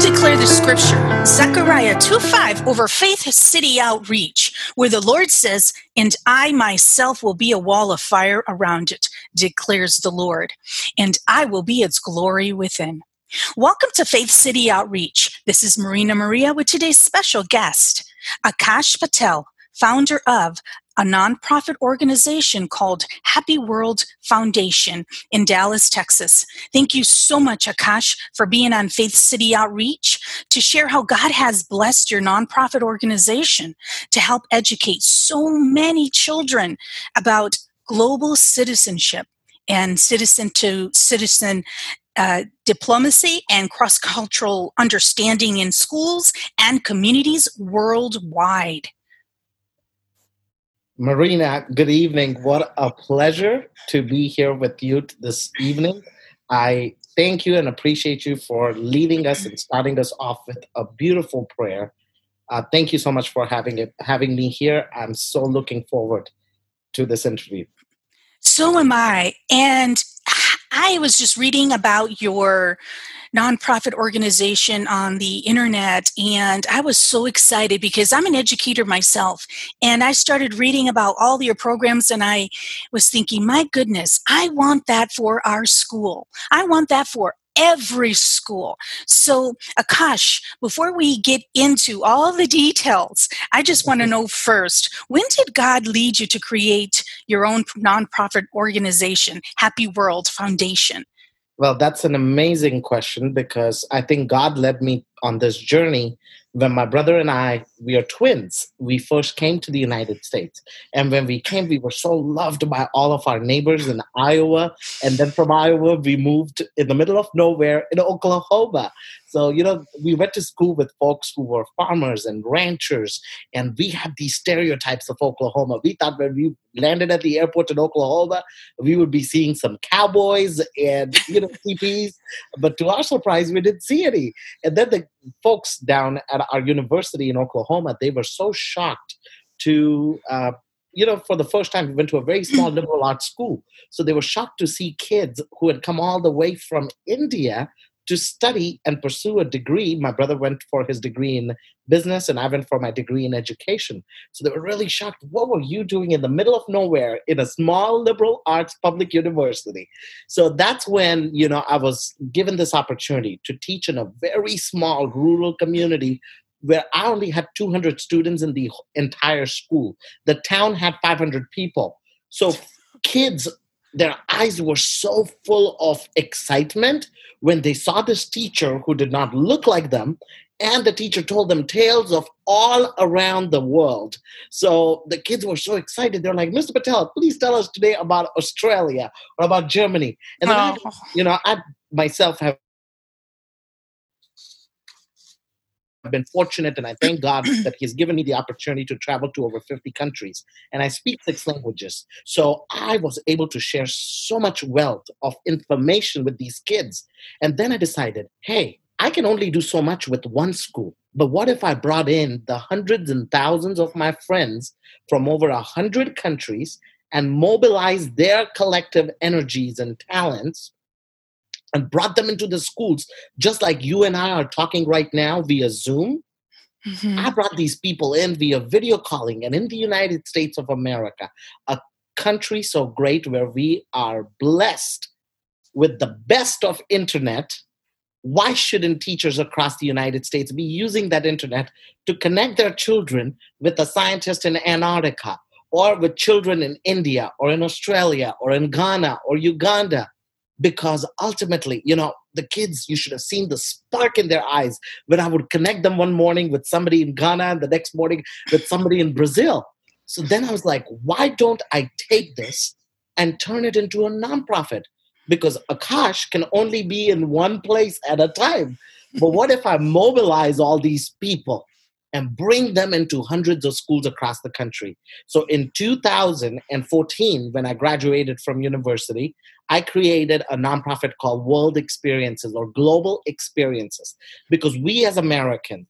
Declare the scripture, Zechariah 2:5, over Faith City Outreach, where the Lord says, "And I myself will be a wall of fire around it, declares the Lord, and I will be its glory within." Welcome to Faith City Outreach. This is Marina Maria with today's special guest, Akash Patel, founder of a nonprofit organization called Happy World Foundation in Dallas, Texas. Thank you so much, Akash, for being on Faith City Outreach to share how God has blessed your nonprofit organization to help educate so many children about global citizenship and citizen-to-citizen diplomacy and cross-cultural understanding in schools and communities worldwide. Marina, good evening. What a pleasure to be here with you this evening. I thank you and appreciate you for leading us and starting us off with a beautiful prayer. Thank you so much for having me here. I'm so looking forward to this interview. So am I. And I was just reading about your nonprofit organization on the internet, and I was so excited because I'm an educator myself, and I started reading about all your programs, and I was thinking, my goodness, I want that for our school. I want that for every school. So, Akash, before we get into all the details, I just want to know first, when did God lead you to create your own nonprofit organization, Happy World Foundation? Well, that's an amazing question, because I think God led me on this journey when my brother and I, we are twins. We first came to the United States. And when we came, we were so loved by all of our neighbors in Iowa. And then from Iowa, we moved in the middle of nowhere in Oklahoma. So, we went to school with folks who were farmers and ranchers. And we had these stereotypes of Oklahoma. We thought when we landed at the airport in Oklahoma, we would be seeing some cowboys and, hippies. But to our surprise, we didn't see any. And then the folks down at our university in Oklahoma, they were so shocked to, for the first time, we went to a very small liberal arts school. So they were shocked to see kids who had come all the way from India to study and pursue a degree. My brother went for his degree in business, and I went for my degree in education. So they were really shocked. What were you doing in the middle of nowhere in a small liberal arts public university? So that's when, I was given this opportunity to teach in a very small rural community where I only had 200 students in the entire school. The town had 500 people. So kids, their eyes were so full of excitement when they saw this teacher who did not look like them, and the teacher told them tales of all around the world. So the kids were so excited. They're like, "Mr. Patel, please tell us today about Australia or about Germany." And then I myself have been fortunate, and I thank God that He's given me the opportunity to travel to over 50 countries, and I speak 6 languages. So I was able to share so much wealth of information with these kids. And then I decided, hey, I can only do so much with one school, but what if I brought in the hundreds and thousands of my friends from over 100 countries and mobilized their collective energies and talents and brought them into the schools, just like you and I are talking right now via Zoom. Mm-hmm. I brought these people in via video calling, and in the United States of America, a country so great where we are blessed with the best of internet, why shouldn't teachers across the United States be using that internet to connect their children with a scientist in Antarctica, or with children in India, or in Australia, or in Ghana, or Uganda? Because ultimately, the kids, you should have seen the spark in their eyes when I would connect them one morning with somebody in Ghana and the next morning with somebody in Brazil. So then I was like, why don't I take this and turn it into a nonprofit? Because Akash can only be in one place at a time. But what if I mobilize all these people and bring them into hundreds of schools across the country? So in 2014, when I graduated from university, I created a nonprofit called World Experiences or Global Experiences, because we as Americans,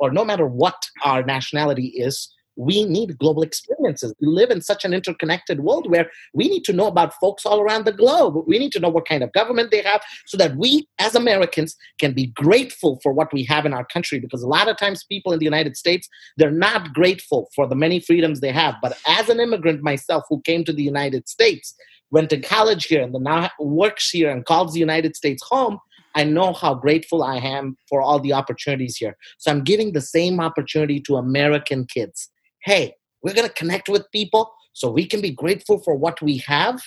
or no matter what our nationality is, we need global experiences. We live in such an interconnected world where we need to know about folks all around the globe. We need to know what kind of government they have so that we as Americans can be grateful for what we have in our country. Because a lot of times people in the United States, they're not grateful for the many freedoms they have. But as an immigrant myself who came to the United States, went to college here and now works here and calls the United States home, I know how grateful I am for all the opportunities here. So I'm giving the same opportunity to American kids. Hey, we're going to connect with people so we can be grateful for what we have.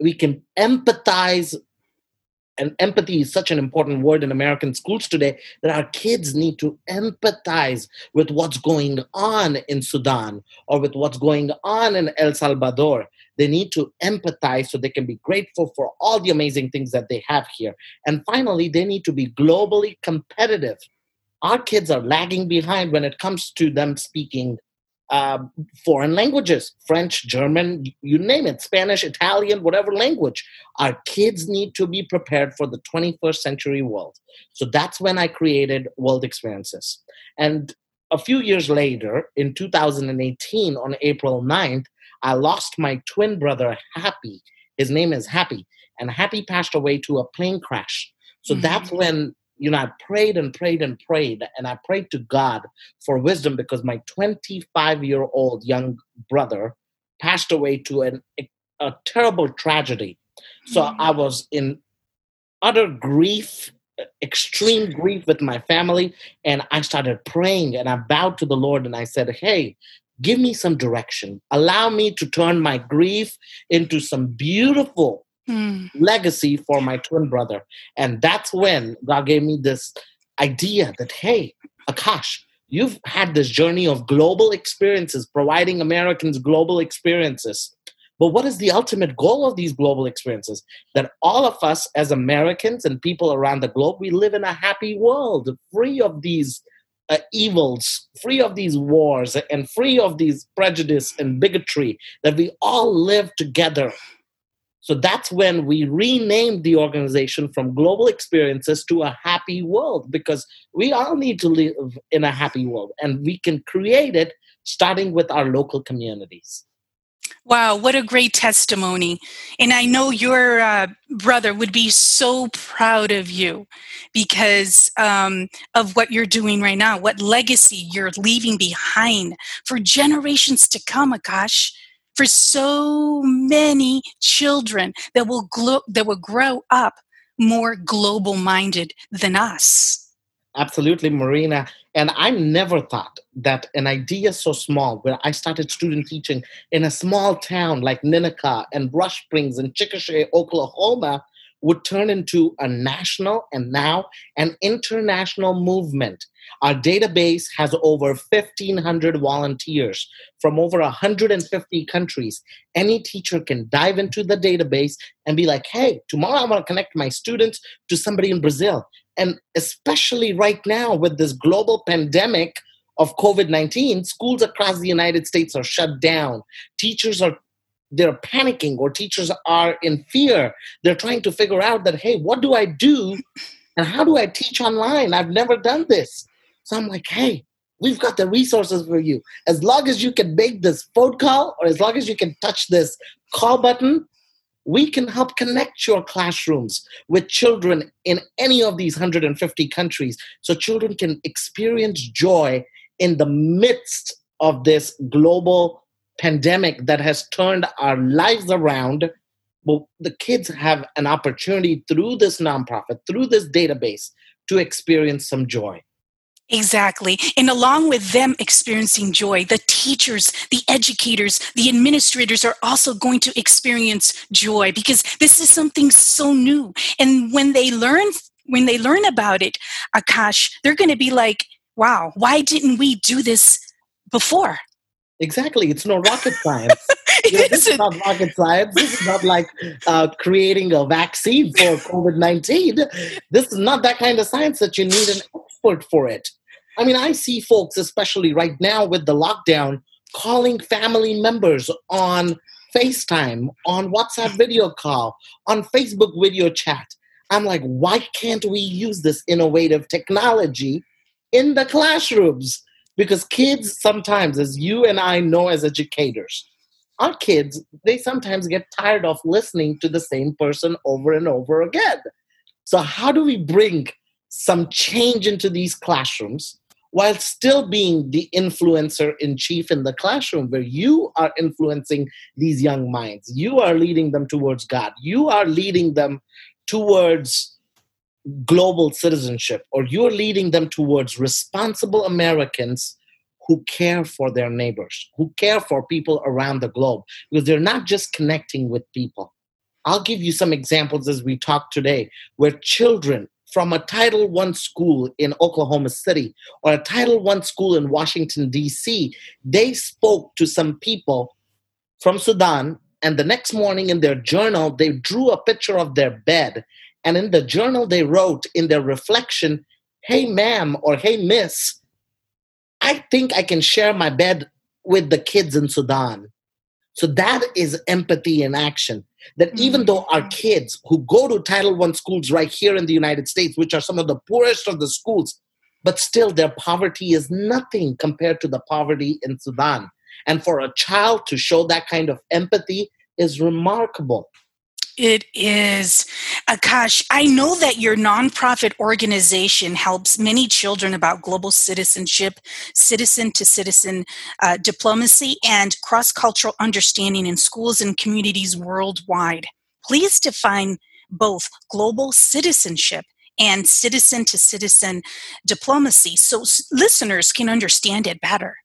We can empathize. And empathy is such an important word in American schools today that our kids need to empathize with what's going on in Sudan or with what's going on in El Salvador. They need to empathize so they can be grateful for all the amazing things that they have here. And finally, they need to be globally competitive. Our kids are lagging behind when it comes to them speaking foreign languages, French, German, you name it, Spanish, Italian, whatever language. Our kids need to be prepared for the 21st century world. So that's when I created World Experiences. And a few years later, in 2018, on April 9th, I lost my twin brother, Happy. His name is Happy. And Happy passed away to a plane crash. So that's when I prayed and prayed and prayed, and I prayed to God for wisdom because my 25-year-old young brother passed away to a terrible tragedy. So I was in utter grief, extreme grief with my family, and I started praying, and I bowed to the Lord, and I said, hey, give me some direction. Allow me to turn my grief into some beautiful legacy for my twin brother. And that's when God gave me this idea that, hey, Akash, you've had this journey of global experiences, providing Americans global experiences. But what is the ultimate goal of these global experiences? That all of us as Americans and people around the globe, we live in a happy world, free of these evils, free of these wars, and free of these prejudice and bigotry, that we all live together. So that's when we renamed the organization from Global Experiences to A Happy World, because we all need to live in a happy world, and we can create it starting with our local communities. Wow, what a great testimony. And I know your brother would be so proud of you because of what you're doing right now, what legacy you're leaving behind for generations to come, Akash. For so many children that will grow up more global-minded than us. Absolutely, Marina. And I never thought that an idea so small, where I started student teaching in a small town like Ninaka and Brush Springs and Chickasha, Oklahoma, would turn into a national and now an international movement. Our database has over 1,500 volunteers from over 150 countries. Any teacher can dive into the database and be like, hey, tomorrow I want to connect my students to somebody in Brazil. And especially right now with this global pandemic of COVID-19, schools across the United States are shut down. They're panicking, or teachers are in fear. They're trying to figure out that, hey, what do I do and how do I teach online? I've never done this. So I'm like, hey, we've got the resources for you. As long as you can make this phone call or as long as you can touch this call button, we can help connect your classrooms with children in any of these 150 countries so children can experience joy in the midst of this global pandemic that has turned our lives around. But the kids have an opportunity through this nonprofit, through this database, to experience some joy. Exactly. And along with them experiencing joy, the teachers, the educators, the administrators are also going to experience joy because this is something so new. And when they learn about it, Akash, they're going to be like, wow, why didn't we do this before? Exactly. It's no rocket science. This is not rocket science. This is not like creating a vaccine for COVID-19. This is not that kind of science that you need an expert for it. I mean, I see folks, especially right now with the lockdown, calling family members on FaceTime, on WhatsApp video call, on Facebook video chat. I'm like, why can't we use this innovative technology in the classrooms? Because kids sometimes, as you and I know as educators, our kids, they sometimes get tired of listening to the same person over and over again. So how do we bring some change into these classrooms while still being the influencer in chief in the classroom, where you are influencing these young minds? You are leading them towards God. You are leading them towards global citizenship, or you're leading them towards responsible Americans who care for their neighbors, who care for people around the globe, because they're not just connecting with people. I'll give you some examples as we talk today, where children from a Title I school in Oklahoma City or a Title I school in Washington, D.C., they spoke to some people from Sudan, and the next morning in their journal, they drew a picture of their bed. And in the journal, they wrote in their reflection, "Hey, ma'am," or "Hey, miss, I think I can share my bed with the kids in Sudan." So that is empathy in action. That even though our kids who go to Title I schools right here in the United States, which are some of the poorest of the schools, but still their poverty is nothing compared to the poverty in Sudan. And for a child to show that kind of empathy is remarkable. It is. Akash, I know that your nonprofit organization helps many children about global citizenship, citizen-to-citizen diplomacy, and cross-cultural understanding in schools and communities worldwide. Please define both global citizenship and citizen-to-citizen diplomacy so listeners can understand it better.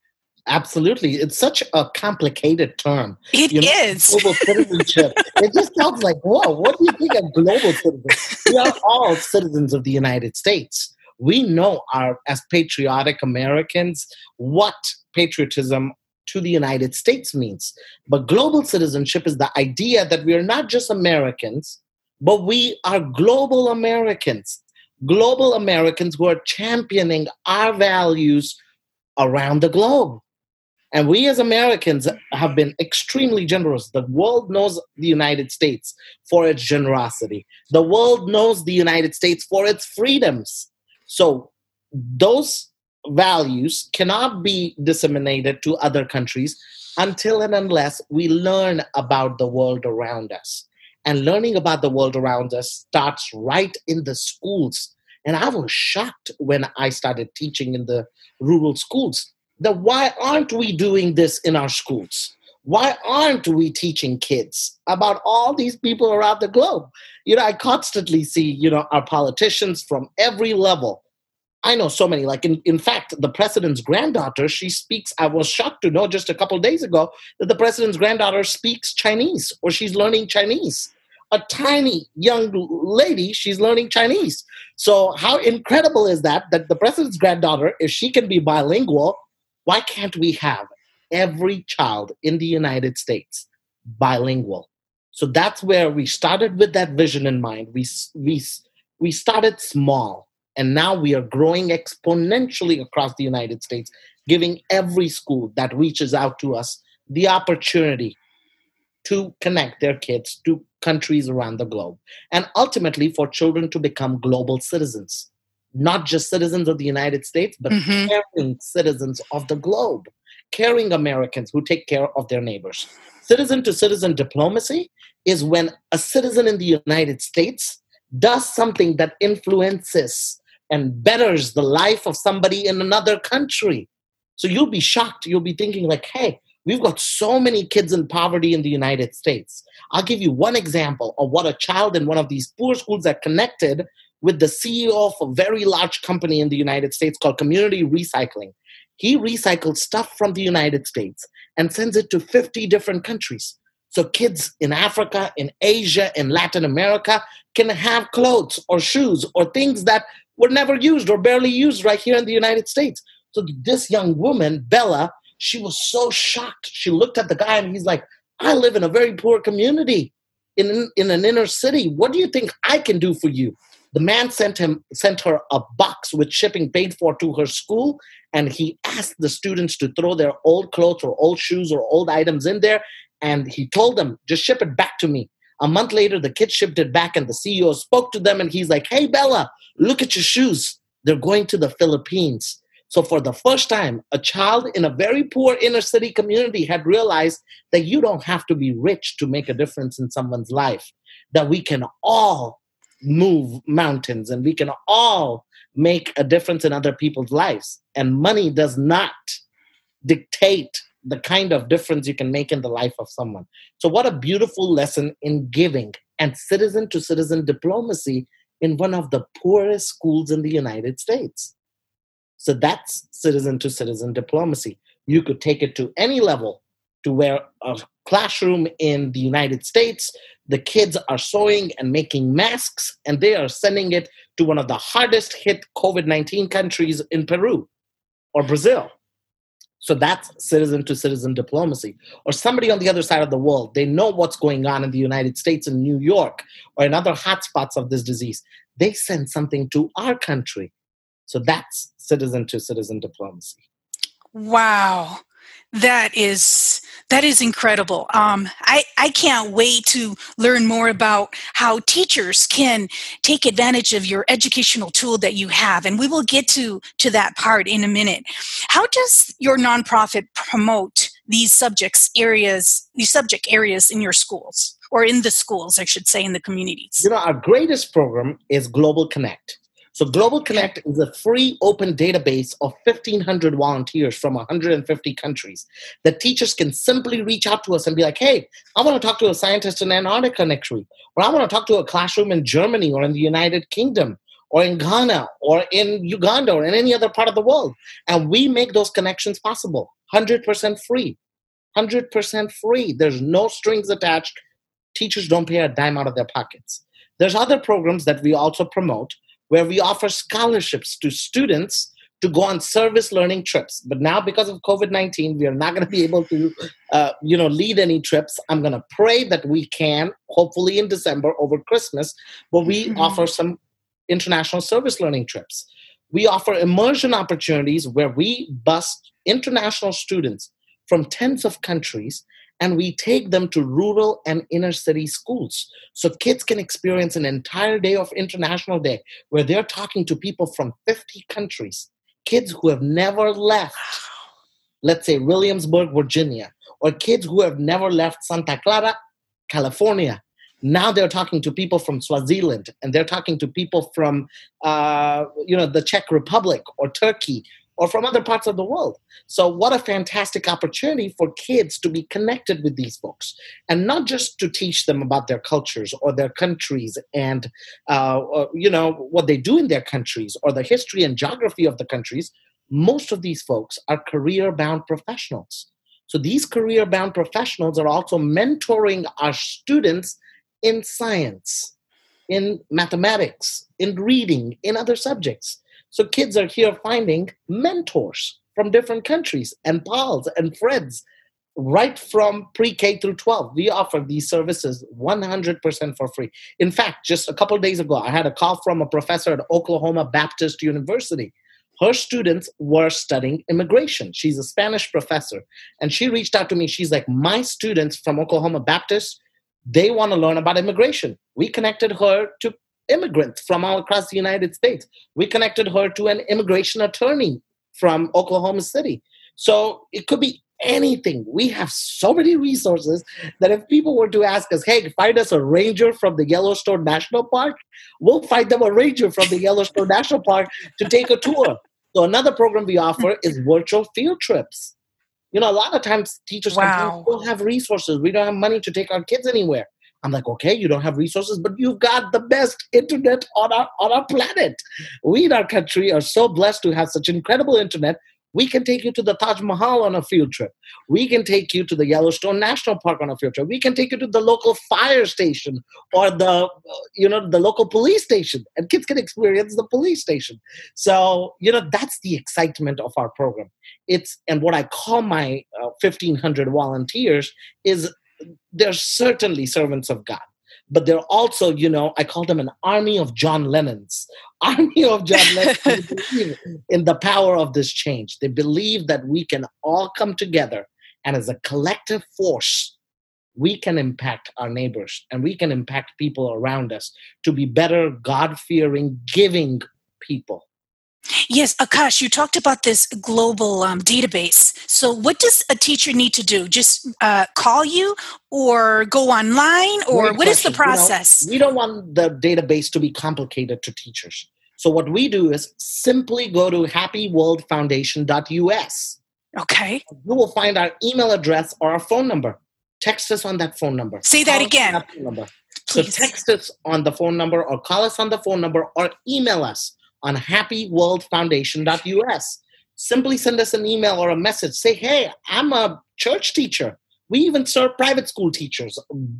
Absolutely. It's such a complicated term. It is. Global citizenship. It just sounds like, whoa, what do you think of global citizens? We are all citizens of the United States. We know as patriotic Americans what patriotism to the United States means. But global citizenship is the idea that we are not just Americans, but we are global Americans. Global Americans who are championing our values around the globe. And we as Americans have been extremely generous. The world knows the United States for its generosity. The world knows the United States for its freedoms. So those values cannot be disseminated to other countries until and unless we learn about the world around us. And learning about the world around us starts right in the schools. And I was shocked when I started teaching in the rural schools. Why aren't we doing this in our schools? Why aren't we teaching kids about all these people around the globe? You know, I constantly see, our politicians from every level. I know so many. Like, in fact, the president's granddaughter, she speaks. I was shocked to know just a couple of days ago that the president's granddaughter speaks Chinese, or she's learning Chinese. A tiny young lady, she's learning Chinese. So how incredible is that the president's granddaughter, if she can be bilingual, why can't we have every child in the United States bilingual? So that's where we started with that vision in mind. We started small, and now we are growing exponentially across the United States, giving every school that reaches out to us the opportunity to connect their kids to countries around the globe, and ultimately for children to become global citizens, not just citizens of the United States, but caring citizens of the globe, caring Americans who take care of their neighbors. Citizen-to-citizen diplomacy is when a citizen in the United States does something that influences and betters the life of somebody in another country. So you'll be shocked. You'll be thinking like, hey, we've got so many kids in poverty in the United States. I'll give you one example of what a child in one of these poor schools that connected with the CEO of a very large company in the United States called Community Recycling. He recycles stuff from the United States and sends it to 50 different countries. So kids in Africa, in Asia, in Latin America can have clothes or shoes or things that were never used or barely used right here in the United States. So this young woman, Bella, she was so shocked. She looked at the guy and he's like, I live in a very poor community in an inner city. What do you think I can do for you? The man sent her a box with shipping paid for to her school, and he asked the students to throw their old clothes or old shoes or old items in there, and he told them, just ship it back to me. A month later, the kids shipped it back, and the CEO spoke to them, and he's like, hey, Bella, look at your shoes. They're going to the Philippines. So for the first time, a child in a very poor inner city community had realized that you don't have to be rich to make a difference in someone's life, that we can all move mountains and we can all make a difference in other people's lives. And money does not dictate the kind of difference you can make in the life of someone. So what a beautiful lesson in giving and citizen-to-citizen diplomacy in one of the poorest schools in the United States. So that's citizen-to-citizen diplomacy. You could take it to any level, to where a classroom in the United States, the kids are sewing and making masks, and they are sending it to one of the hardest hit COVID-19 countries in Peru or Brazil. So that's citizen-to-citizen diplomacy. Or somebody on the other side of the world, they know what's going on in the United States, in New York, or in other hotspots of this disease. They send something to our country. So that's citizen-to-citizen diplomacy. Wow. That is incredible. I can't wait to learn more about how teachers can take advantage of your educational tool that you have. And we will get to that part in a minute. How does your nonprofit promote these subject areas in your schools, or in the schools, I should say, in the communities? You know, our greatest program is Global Connect. So Global Connect is a free open database of 1,500 volunteers from 150 countries that teachers can simply reach out to us and be like, hey, I want to talk to a scientist in Antarctica next week, or I want to talk to a classroom in Germany or in the United Kingdom or in Ghana or in Uganda or in any other part of the world. And we make those connections possible, 100% free, 100% free. There's no strings attached. Teachers don't pay a dime out of their pockets. There's other programs that we also promote, where we offer scholarships to students to go on service learning trips. But now, because of COVID-19, we are not going to be able to, lead any trips. I'm going to pray that we can, hopefully in December over Christmas, but we offer some international service learning trips. We offer immersion opportunities where we bus international students from tens of countries, and we take them to rural and inner city schools. So kids can experience an entire day of International Day where they're talking to people from 50 countries, kids who have never left, let's say, Williamsburg, Virginia, or kids who have never left Santa Clara, California. Now they're talking to people from Swaziland, and they're talking to people from, the Czech Republic or Turkey, or from other parts of the world. So what a fantastic opportunity for kids to be connected with these folks, and not just to teach them about their cultures or their countries and, what they do in their countries or the history and geography of the countries. Most of these folks are career-bound professionals. So these career-bound professionals are also mentoring our students in science, in mathematics, in reading, in other subjects. So kids are here finding mentors from different countries and pals and friends right from pre-K through 12. We offer these services 100% for free. In fact, just a couple of days ago, I had a call from a professor at Oklahoma Baptist University. Her students were studying immigration. She's a Spanish professor. And she reached out to me. She's like, my students from Oklahoma Baptist, they want to learn about immigration. We connected her to immigrants from all across the United States. We connected her to an immigration attorney from Oklahoma City. So it could be anything. We have so many resources that if people were to ask us, hey, find us a ranger from the Yellowstone National Park, we'll find them a ranger from the Yellowstone National Park to take a tour. So another program we offer is virtual field trips. You know, a lot of times teachers complain, we don't have resources. We don't have money to take our kids anywhere. I'm like, okay, you don't have resources, but you've got the best internet on our planet. We in our country are so blessed to have such incredible internet. We can take you to the Taj Mahal on a field trip. We can take you to the Yellowstone National Park on a field trip. We can take you to the local fire station or the local police station, and kids can experience the police station. So, that's the excitement of our program. And what I call my 1,500 volunteers is they're certainly servants of God. But they're also, you know, I call them an army of John Lennons. Army of John Lennons who believe in the power of this change. They believe that we can all come together and as a collective force, we can impact our neighbors and we can impact people around us to be better, God-fearing, giving people. Yes, Akash, you talked about this global database. So what does a teacher need to do? Just call you or go online or what is the process? You know, we don't want the database to be complicated to teachers. So what we do is simply go to happyworldfoundation.us. Okay. You will find our email address or our phone number. Text us on that phone number. Say that again. So text us on the phone number or call us on the phone number or email us on happyworldfoundation.us. Simply send us an email or a message. Say, hey, I'm a church teacher. We even serve private school teachers,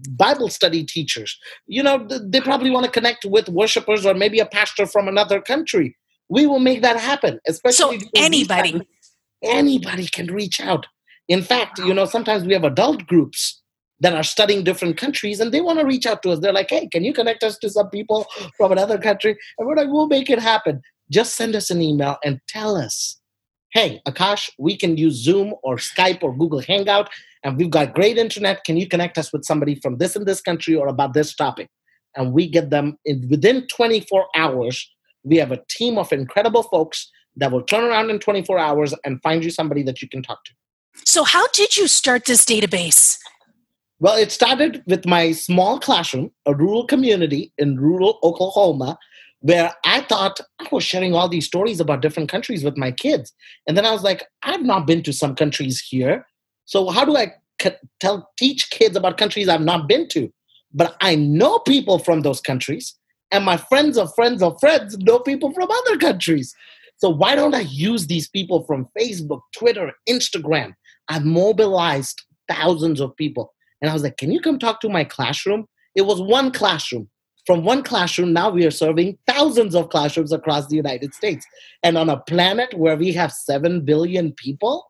Bible study teachers. You know, they probably want to connect with worshipers or maybe a pastor from another country. We will make that happen. Especially so anybody can reach out. In fact, you know, sometimes we have adult groups that are studying different countries and they want to reach out to us. They're like, hey, can you connect us to some people from another country? And we're like, we'll make it happen. Just send us an email and tell us, hey, Akash, we can use Zoom or Skype or Google Hangout and we've got great internet. Can you connect us with somebody from this and this country or about this topic? And we get them in, within 24 hours. We have a team of incredible folks that will turn around in 24 hours and find you somebody that you can talk to. So how did you start this database? Well, it started with my small classroom, a rural community in rural Oklahoma, where I thought I was sharing all these stories about different countries with my kids. And then I was like, I've not been to some countries here. So how do I teach kids about countries I've not been to? But I know people from those countries, and my friends of friends of friends know people from other countries. So why don't I use these people from Facebook, Twitter, Instagram? I've mobilized thousands of people. And I was like, can you come talk to my classroom? It was one classroom. From one classroom, now we are serving thousands of classrooms across the United States. And on a planet where we have 7 billion people,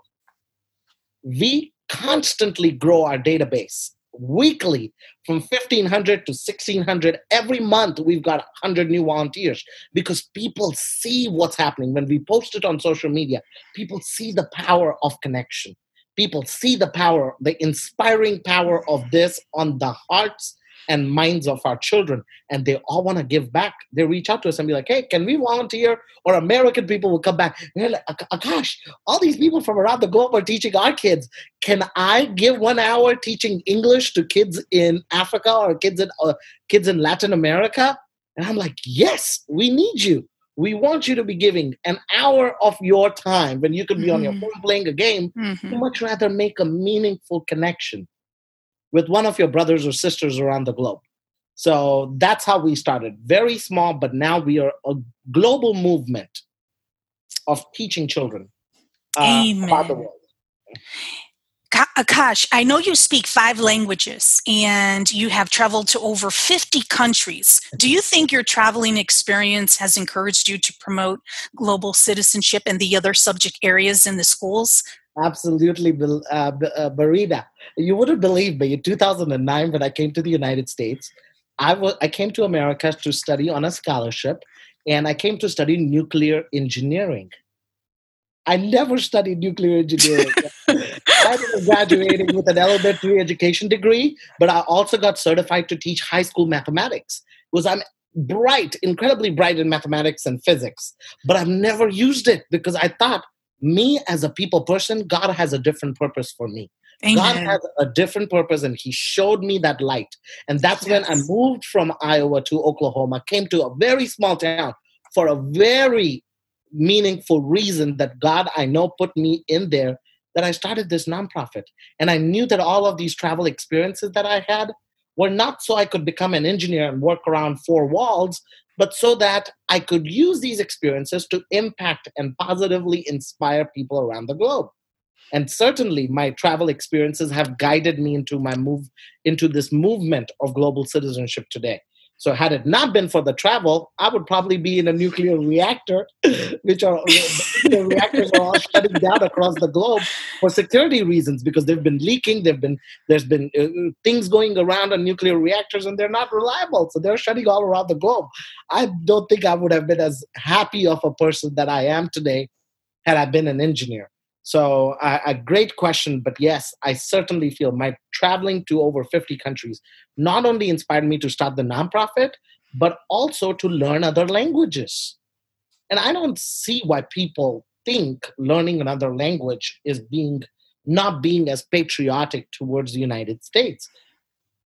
we constantly grow our database. Weekly, from 1,500 to 1,600, every month we've got 100 new volunteers because people see what's happening. When we post it on social media, people see the power of connection. People see the power, the inspiring power of this on the hearts and minds of our children, and they all want to give back. They reach out to us and be like, hey, can we volunteer? Or American people will come back. And they're like, Akash, all these people from around the globe are teaching our kids. Can I give 1 hour teaching English to kids in Africa or kids in Latin America? And I'm like, yes, we need you. We want you to be giving an hour of your time when you could be on your phone playing a game. You'd much rather make a meaningful connection with one of your brothers or sisters around the globe. So that's how we started. Very small, but now we are a global movement of teaching children about the world. Akash, I know you speak 5 languages and you have traveled to over 50 countries. Do you think your traveling experience has encouraged you to promote global citizenship and the other subject areas in the schools? Absolutely, Marina. You wouldn't believe me. In 2009, when I came to the United States, I came to America to study on a scholarship, and I came to study nuclear engineering. I never studied nuclear engineering. I was graduating with an elementary education degree, but I also got certified to teach high school mathematics. I'm bright, incredibly bright in mathematics and physics, but I've never used it because I thought, me as a people person, God has a different purpose for me. Amen. God has a different purpose, and he showed me that light. And that's when I moved from Iowa to Oklahoma, came to a very small town for a very meaningful reason that God, I know, put me in there, that I started this nonprofit. And I knew that all of these travel experiences that I had were not so I could become an engineer and work around 4 walls, but so that I could use these experiences to impact and positively inspire people around the globe. And certainly my travel experiences have guided me into this movement of global citizenship today. So had it not been for the travel, I would probably be in a nuclear reactor, which are nuclear reactors are all shutting down across the globe for security reasons because they've been leaking. There's been things going around on nuclear reactors and they're not reliable. So they're shutting all around the globe. I don't think I would have been as happy of a person that I am today had I been an engineer. So a great question, but yes, I certainly feel my traveling to over 50 countries not only inspired me to start the nonprofit, but also to learn other languages. And I don't see why people think learning another language is not being as patriotic towards the United States.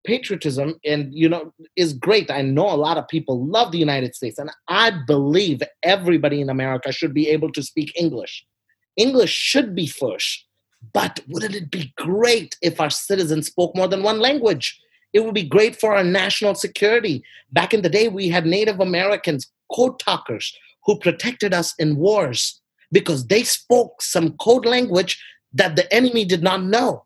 Patriotism is great. I know a lot of people love the United States, and I believe everybody in America should be able to speak English. English should be first, but wouldn't it be great if our citizens spoke more than one language? It would be great for our national security. Back in the day, we had Native Americans, code talkers, who protected us in wars because they spoke some code language that the enemy did not know.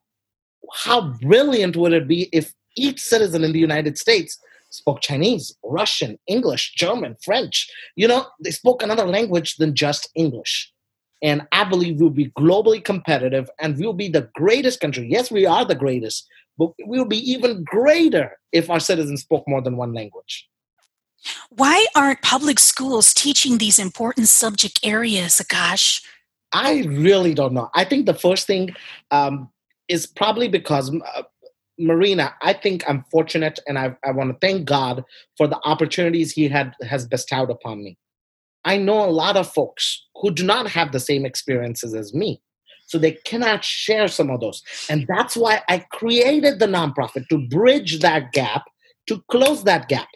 How brilliant would it be if each citizen in the United States spoke Chinese, Russian, English, German, French? They spoke another language than just English. And I believe we'll be globally competitive and we'll be the greatest country. Yes, we are the greatest, but we'll be even greater if our citizens spoke more than one language. Why aren't public schools teaching these important subject areas, Akash? I really don't know. I think the first thing is probably because, Marina, I think I'm fortunate and I want to thank God for the opportunities he has bestowed upon me. I know a lot of folks who do not have the same experiences as me, so they cannot share some of those. And that's why I created the nonprofit, to bridge that gap, to close that gap.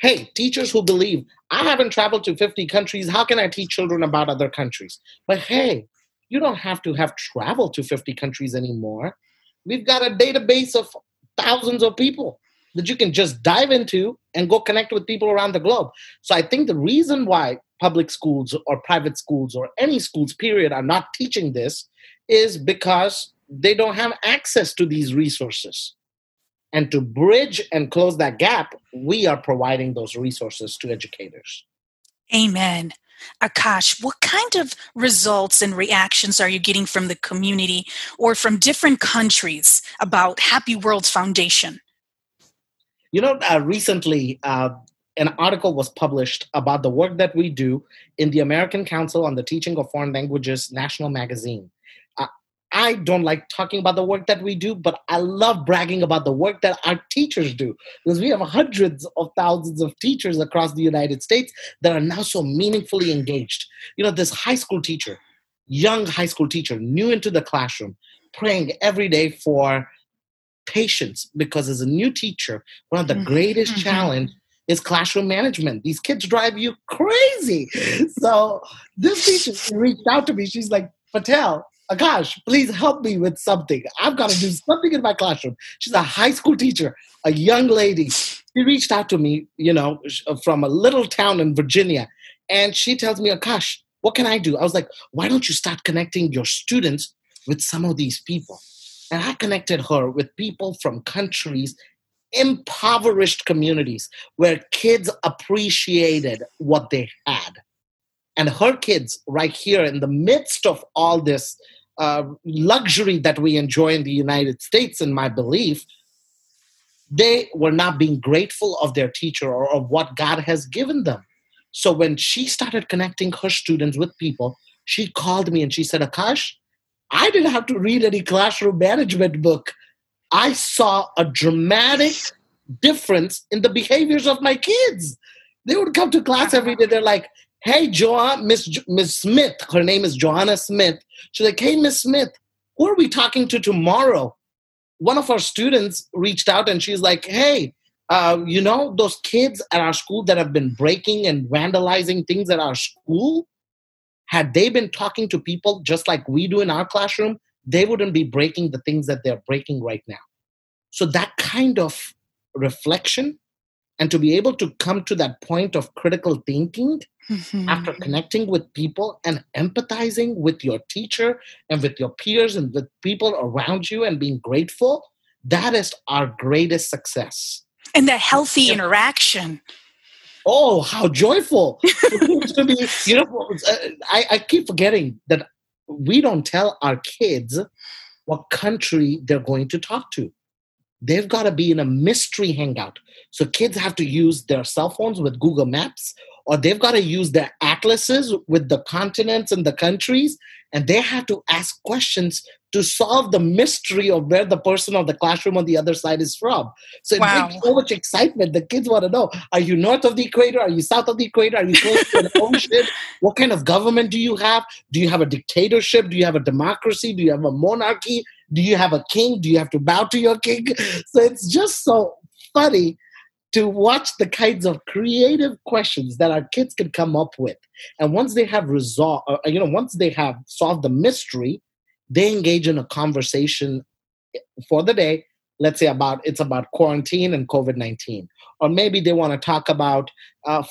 Hey, teachers who believe, I haven't traveled to 50 countries, how can I teach children about other countries? But hey, you don't have to have traveled to 50 countries anymore. We've got a database of thousands of people that you can just dive into and go connect with people around the globe. So I think the reason why public schools or private schools or any schools, period, are not teaching this is because they don't have access to these resources. And to bridge and close that gap, we are providing those resources to educators. Amen. Akash, what kind of results and reactions are you getting from the community or from different countries about Happy World Foundation? Recently, an article was published about the work that we do in the American Council on the Teaching of Foreign Languages National Magazine. I don't like talking about the work that we do, but I love bragging about the work that our teachers do, because we have hundreds of thousands of teachers across the United States that are now so meaningfully engaged. This high school teacher, young high school teacher, new into the classroom, praying every day for patience, because as a new teacher, one of the greatest challenges is classroom management. These kids drive you crazy. So this teacher reached out to me. She's like, Patel, Akash, please help me with something. I've got to do something in my classroom. She's a high school teacher, a young lady. She reached out to me, from a little town in Virginia. And she tells me, Akash, what can I do? I was like, why don't you start connecting your students with some of these people? And I connected her with people from countries, impoverished communities where kids appreciated what they had. And her kids right here in the midst of all this luxury that we enjoy in the United States, in my belief, they were not being grateful of their teacher or of what God has given them. So when she started connecting her students with people, she called me and she said, Akash, I didn't have to read any classroom management book. I saw a dramatic difference in the behaviors of my kids. They would come to class every day. They're like, hey, Miss Smith, her name is Joanna Smith. She's like, hey, Miss Smith, who are we talking to tomorrow? One of our students reached out and she's like, hey, those kids at our school that have been breaking and vandalizing things at our school, had they been talking to people just like we do in our classroom, they wouldn't be breaking the things that they're breaking right now. So that kind of reflection, and to be able to come to that point of critical thinking after connecting with people and empathizing with your teacher and with your peers and with people around you and being grateful, that is our greatest success. and that healthy interaction. Oh, how joyful. It's going to be, you know, I keep forgetting that we don't tell our kids what country they're going to talk to. They've got to be in a mystery hangout. So kids have to use their cell phones with Google Maps, or they've got to use their atlases with the continents and the countries, and they have to ask questions to solve the mystery of where the person of the classroom on the other side is from. So it makes so much excitement. The kids want to know, are you north of the equator? Are you south of the equator? Are you close to an ocean? What kind of government do you have? Do you have a dictatorship? Do you have a democracy? Do you have a monarchy? Do you have a king? Do you have to bow to your king? So it's just so funny to watch the kinds of creative questions that our kids can come up with. And once they have resolved, you know, once they have solved the mystery, they engage in a conversation for the day, let's say about quarantine and COVID-19. Or maybe they want to talk about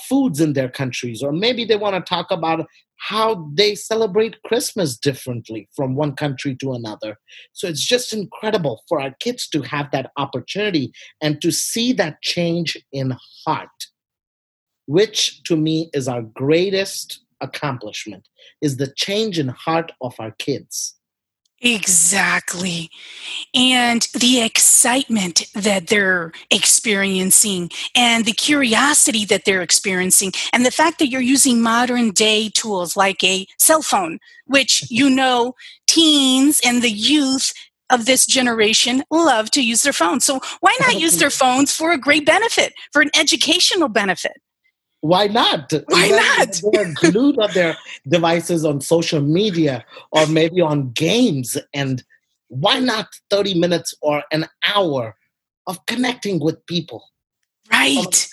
foods in their countries. Or maybe they want to talk about how they celebrate Christmas differently from one country to another. So it's just incredible for our kids to have that opportunity and to see that change in heart, which to me is our greatest accomplishment, is the change in heart of our kids. Exactly. And the excitement that they're experiencing and the curiosity that they're experiencing and the fact that you're using modern day tools like a cell phone, which, you know, teens and the youth of this generation love to use their phones. So why not use their phones for a great benefit, for an educational benefit? Why not? Why not? They're glued on their devices on social media or maybe on games. And why not 30 minutes or an hour of connecting with people? Right.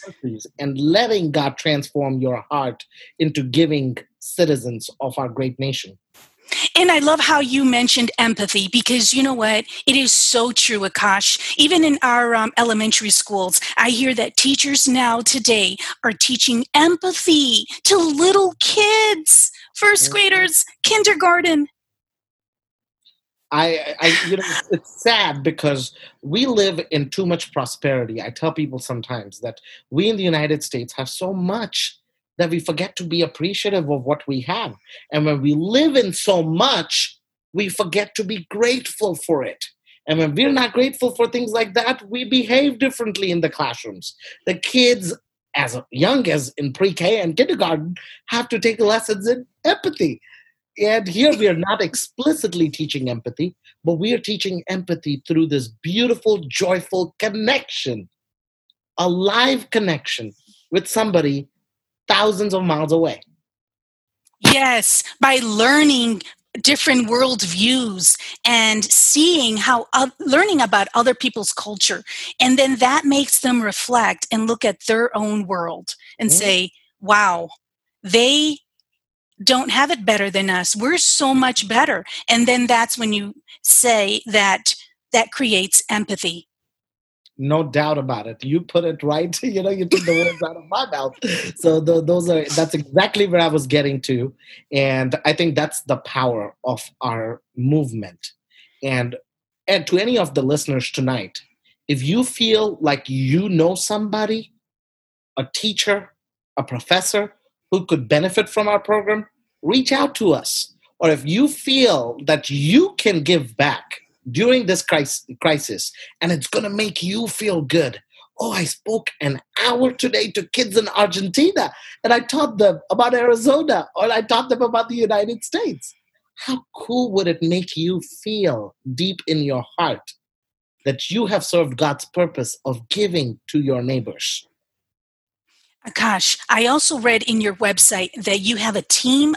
And letting God transform your heart into giving citizens of our great nation. And I love how you mentioned empathy, because you know what? It is so true, Akash. Even in our elementary schools, I hear that teachers now today are teaching empathy to little kids, first graders, kindergarten. I you know, it's sad because we live in too much prosperity. I tell people sometimes that we in the United States have so much that we forget to be appreciative of what we have. And when we live in so much, we forget to be grateful for it. And when we're not grateful for things like that, we behave differently in the classrooms. The kids, as young as in pre-K and kindergarten, have to take lessons in empathy. And here we are not explicitly teaching empathy, but we are teaching empathy through this beautiful, joyful connection, a live connection with somebody thousands of miles away. Yes, by learning different worldviews and seeing how, learning about other people's culture. And then that makes them reflect and look at their own world and say, wow, they don't have it better than us. We're so much better. And then that's when you say that that creates empathy. No doubt about it. You put it right. You know, you took the words out of my mouth. So that's exactly where I was getting to. And I think that's the power of our movement. And to any of the listeners tonight, if you feel like you know somebody, a teacher, a professor who could benefit from our program, reach out to us. Or if you feel that you can give back during this crisis, and it's going to make you feel good. Oh, I spoke an hour today to kids in Argentina, and I taught them about Arizona, or I taught them about the United States. How cool would it make you feel deep in your heart that you have served God's purpose of giving to your neighbors? Akash, I also read in your website that you have a team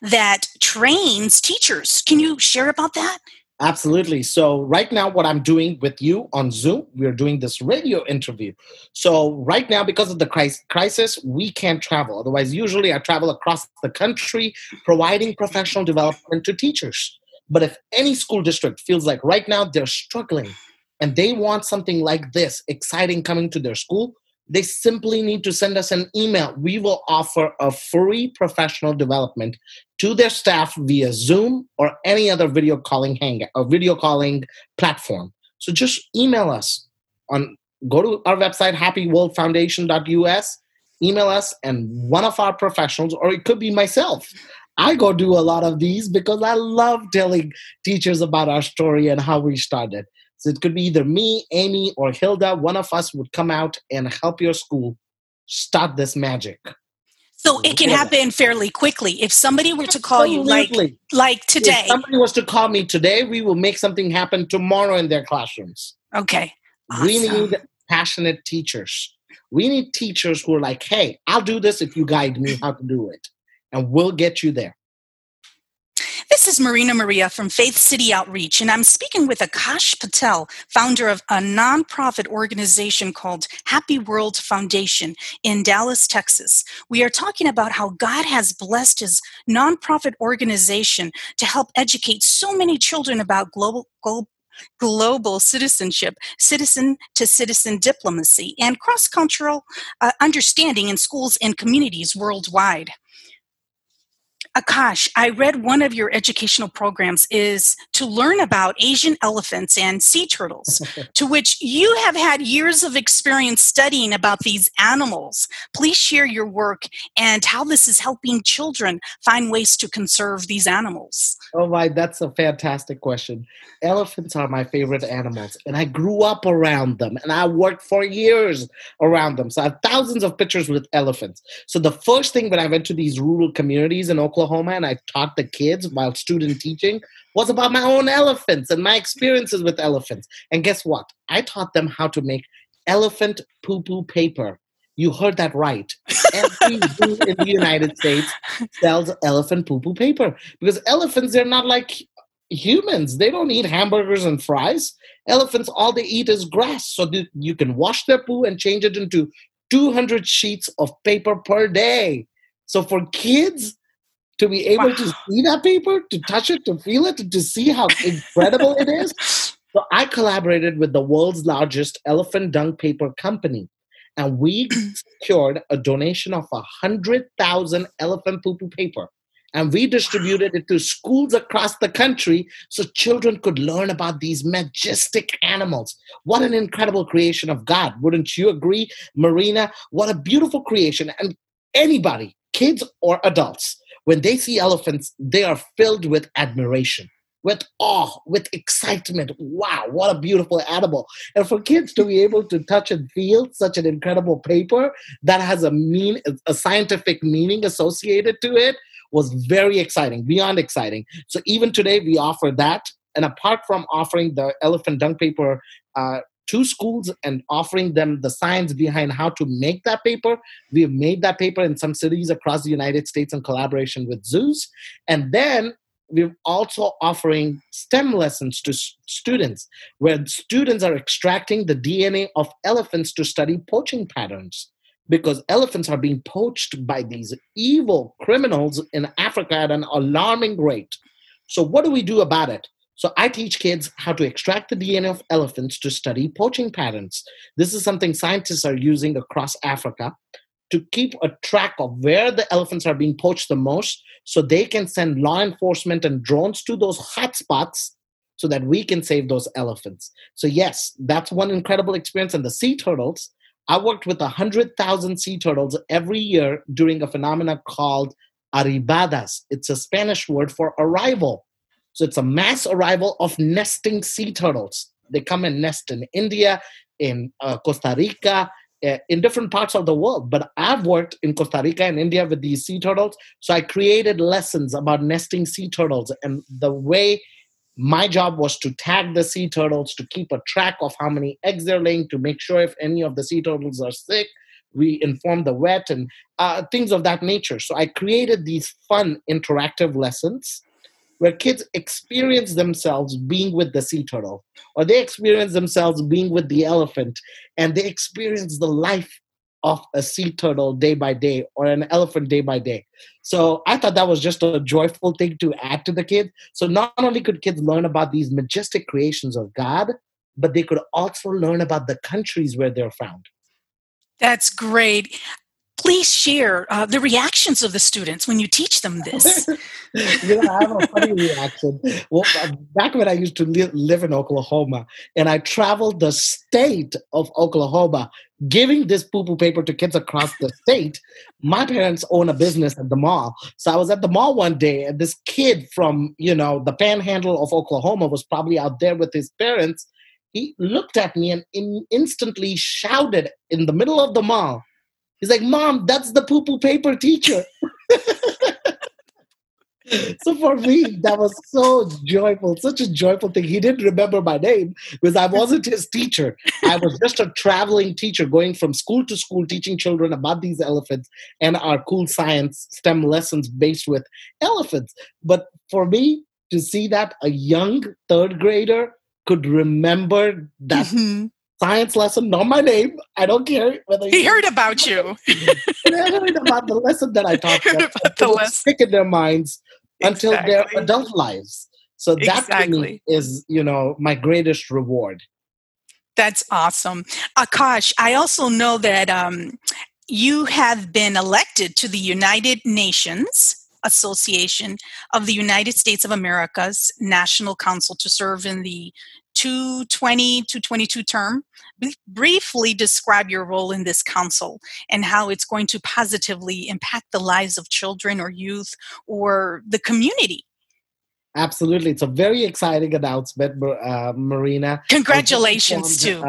that trains teachers. Can you share about that? Absolutely. So right now what I'm doing with you on Zoom, we're doing this radio interview. So right now, because of the crisis, we can't travel. Otherwise, usually I travel across the country providing professional development to teachers. But if any school district feels like right now they're struggling and they want something like this exciting coming to their school, they simply need to send us an email. We will offer a free professional development to their staff via Zoom or any other video calling hangout or video calling platform. So just email us on go to our website, happyworldfoundation.us, email us, and one of our professionals, or it could be myself. I go do a lot of these because I love telling teachers about our story and how we started. So it could be either me, Amy, or Hilda. One of us would come out and help your school start this magic. So it can happen fairly quickly. If somebody were to call you like today. If somebody was to call me today, we will make something happen tomorrow in their classrooms. Okay. Awesome. We need passionate teachers. We need teachers who are like, hey, I'll do this if you guide me how to do it. And we'll get you there. This is Marina Maria from Faith City Outreach, and I'm speaking with Akash Patel, founder of a nonprofit organization called Happy World Foundation in Dallas, Texas. We are talking about how God has blessed his nonprofit organization to help educate so many children about global citizenship, citizen-to-citizen diplomacy, and cross-cultural understanding in schools and communities worldwide. Akash, I read one of your educational programs is to learn about Asian elephants and sea turtles, to which you have had years of experience studying about these animals. Please share your work and how this is helping children find ways to conserve these animals. Oh my, that's a fantastic question. Elephants are my favorite animals, and I grew up around them, and I worked for years around them. So I have thousands of pictures with elephants. So the first thing when I went to these rural communities in Oklahoma, and I taught the kids while student teaching, was about my own elephants and my experiences with elephants. And guess what? I taught them how to make elephant poo-poo paper. You heard that right. Every zoo in the United States sells elephant poo-poo paper because elephants, they're not like humans. They don't eat hamburgers and fries. Elephants, all they eat is grass. So you can wash their poo and change it into 200 sheets of paper per day. So for kids, to be able to see that paper, to touch it, to feel it, to see how incredible it is. So I collaborated with the world's largest elephant dung paper company. And we secured a donation of 100,000 elephant poo-poo paper. And we distributed it to schools across the country so children could learn about these majestic animals. What an incredible creation of God. Wouldn't you agree, Marina? What a beautiful creation. And anybody, kids or adults, when they see elephants, they are filled with admiration, with awe, with excitement. Wow, what a beautiful animal. And for kids to be able to touch and feel such an incredible paper that has a scientific meaning associated to it was very exciting, beyond exciting. So even today, we offer that. And apart from offering the elephant dung paper to schools and offering them the science behind how to make that paper. We have made that paper in some cities across the United States in collaboration with zoos. And then we're also offering STEM lessons to students, where students are extracting the DNA of elephants to study poaching patterns, because elephants are being poached by these evil criminals in Africa at an alarming rate. So what do we do about it? So I teach kids how to extract the DNA of elephants to study poaching patterns. This is something scientists are using across Africa to keep a track of where the elephants are being poached the most, so they can send law enforcement and drones to those hotspots so that we can save those elephants. So yes, that's one incredible experience. And the sea turtles, I worked with 100,000 sea turtles every year during a phenomena called arribadas. It's a Spanish word for arrival. So it's a mass arrival of nesting sea turtles. They come and nest in India, in Costa Rica, in different parts of the world. But I've worked in Costa Rica and India with these sea turtles. So I created lessons about nesting sea turtles. And the way my job was to tag the sea turtles, to keep a track of how many eggs they're laying, to make sure if any of the sea turtles are sick, we inform the vet and things of that nature. So I created these fun interactive lessons where kids experience themselves being with the sea turtle, or they experience themselves being with the elephant, and they experience the life of a sea turtle day by day or an elephant day by day. So I thought that was just a joyful thing to add to the kids. So not only could kids learn about these majestic creations of God, but they could also learn about the countries where they're found. That's great. please share the reactions of the students when you teach them this. You know, I have a funny reaction. Well, back when I used to live in Oklahoma, and I traveled the state of Oklahoma giving this poo-poo paper to kids across the state. My parents own a business at the mall. So I was at the mall one day, and this kid from, you know, the panhandle of Oklahoma was probably out there with his parents. He looked at me and instantly shouted in the middle of the mall. He's like, "Mom, that's the poo-poo paper teacher." So for me, that was so joyful, such a joyful thing. He didn't remember my name because I wasn't his teacher. I was just a traveling teacher going from school to school, teaching children about these elephants and our cool science STEM lessons based with elephants. But for me to see that a young third grader could remember that science lesson, not my name. I don't care whether he heard about you. They heard about the lesson that I taught them. Stick in their minds until their adult lives. So that to me is, you know, my greatest reward. That's awesome, Akash. I also know that you have been elected to the United Nations Association of the United States of America's National Council to serve in the 2020-2022 term. Briefly describe your role in this council and how it's going to positively impact the lives of children or youth or the community. Absolutely. It's a very exciting announcement, Marina. Congratulations, too.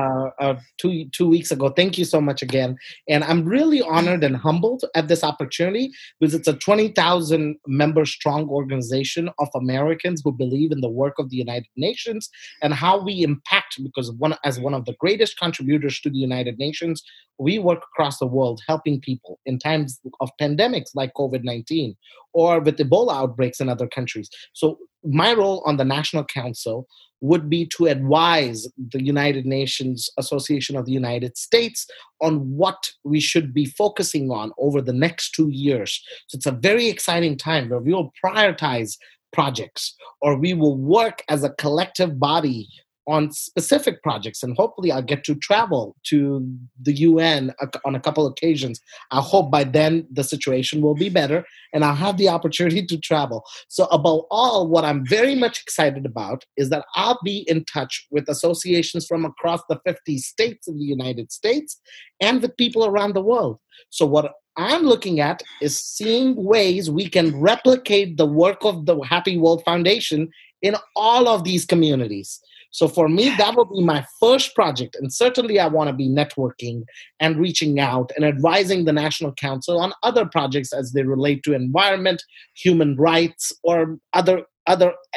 2 weeks ago. Thank you so much again. And I'm really honored and humbled at this opportunity because it's a 20,000 member strong organization of Americans who believe in the work of the United Nations and how we impact, because as one of the greatest contributors to the United Nations, we work across the world helping people in times of pandemics like COVID-19 or with Ebola outbreaks in other countries. So my role on the National Council would be to advise the United Nations Association of the United States on what we should be focusing on over the next 2 years. So it's a very exciting time where we will prioritize projects, or we will work as a collective body on specific projects. And hopefully I'll get to travel to the UN on a couple occasions. I hope by then the situation will be better and I'll have the opportunity to travel. So above all, what I'm very much excited about is that I'll be in touch with associations from across the 50 states in the United States and with people around the world. So what I'm looking at is seeing ways we can replicate the work of the Happy World Foundation in all of these communities. So for me, that will be my first project. And certainly I want to be networking and reaching out and advising the National Council on other projects as they relate to environment, human rights, or other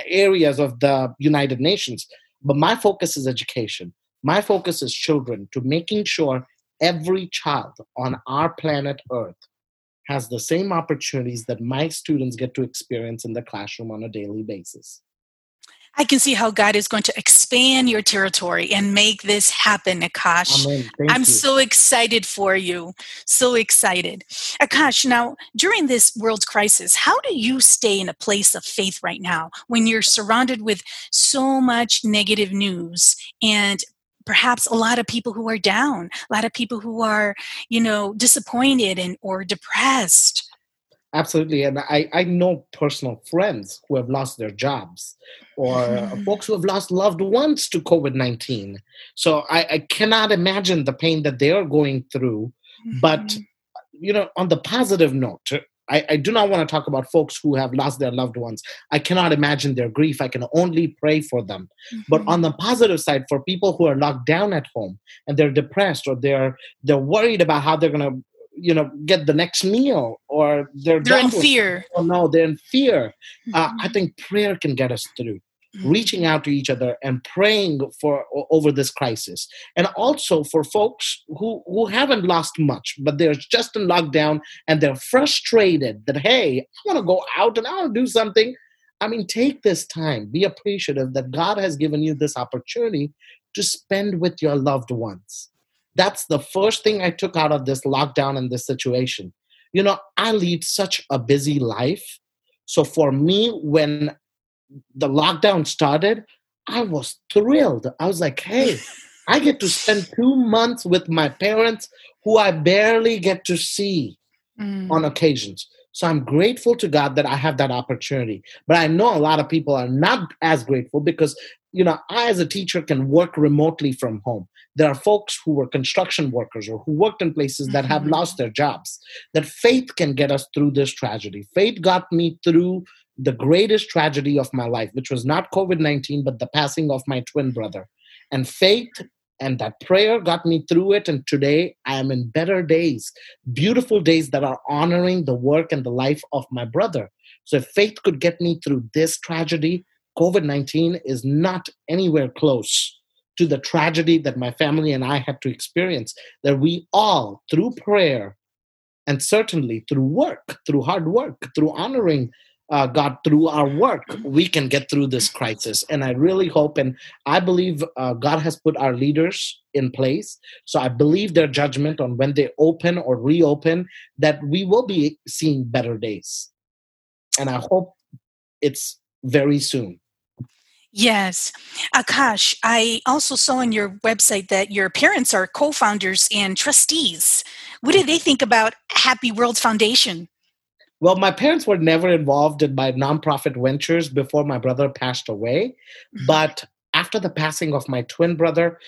areas of the United Nations. But my focus is education. My focus is children, to making sure every child on our planet Earth has the same opportunities that my students get to experience in the classroom on a daily basis. I can see how God is going to expand your territory and make this happen, Akash. Amen. I'm so excited for you. So excited. Akash, now, during this world crisis, how do you stay in a place of faith right now when you're surrounded with so much negative news and perhaps a lot of people who are down, a lot of people who are, you know, disappointed and or depressed? Absolutely. And I know personal friends who have lost their jobs or folks who have lost loved ones to COVID-19. So I cannot imagine the pain that they are going through. But, you know, on the positive note, I do not want to talk about folks who have lost their loved ones. I cannot imagine their grief. I can only pray for them. But on the positive side, for people who are locked down at home and they're depressed or they're worried about how they're going to, you know, get the next meal, or they're in fear. Oh no, they're in fear. I think prayer can get us through. Reaching out to each other and praying for over this crisis. And also for folks who haven't lost much, but they're just in lockdown and they're frustrated that, hey, I want to go out and I want to do something. I mean, take this time. Be appreciative that God has given you this opportunity to spend with your loved ones. That's the first thing I took out of this lockdown and this situation. You know, I lead such a busy life. So for me, when the lockdown started, I was thrilled. I was like, hey, I get to spend 2 months with my parents who I barely get to see. on occasions. So I'm grateful to God that I have that opportunity. But I know a lot of people are not as grateful because, you know, I as a teacher can work remotely from home. There are folks who were construction workers or who worked in places that have lost their jobs. That faith can get us through this tragedy. Faith got me through the greatest tragedy of my life, which was not COVID-19, but the passing of my twin brother. And faith and that prayer got me through it. And today I am in better days, beautiful days that are honoring the work and the life of my brother. So if faith could get me through this tragedy, COVID-19 is not anywhere close to the tragedy that my family and I had to experience, that we all, through prayer, and certainly through work, through hard work, through honoring God through our work, we can get through this crisis. And I really hope, and I believe God has put our leaders in place. So I believe their judgment on when they open or reopen, that we will be seeing better days. And I hope it's very soon. Yes. Akash, I also saw on your website that your parents are co-founders and trustees. What do they think about Happy World Foundation? Well, my parents were never involved in my nonprofit ventures before my brother passed away. But after the passing of my twin brother,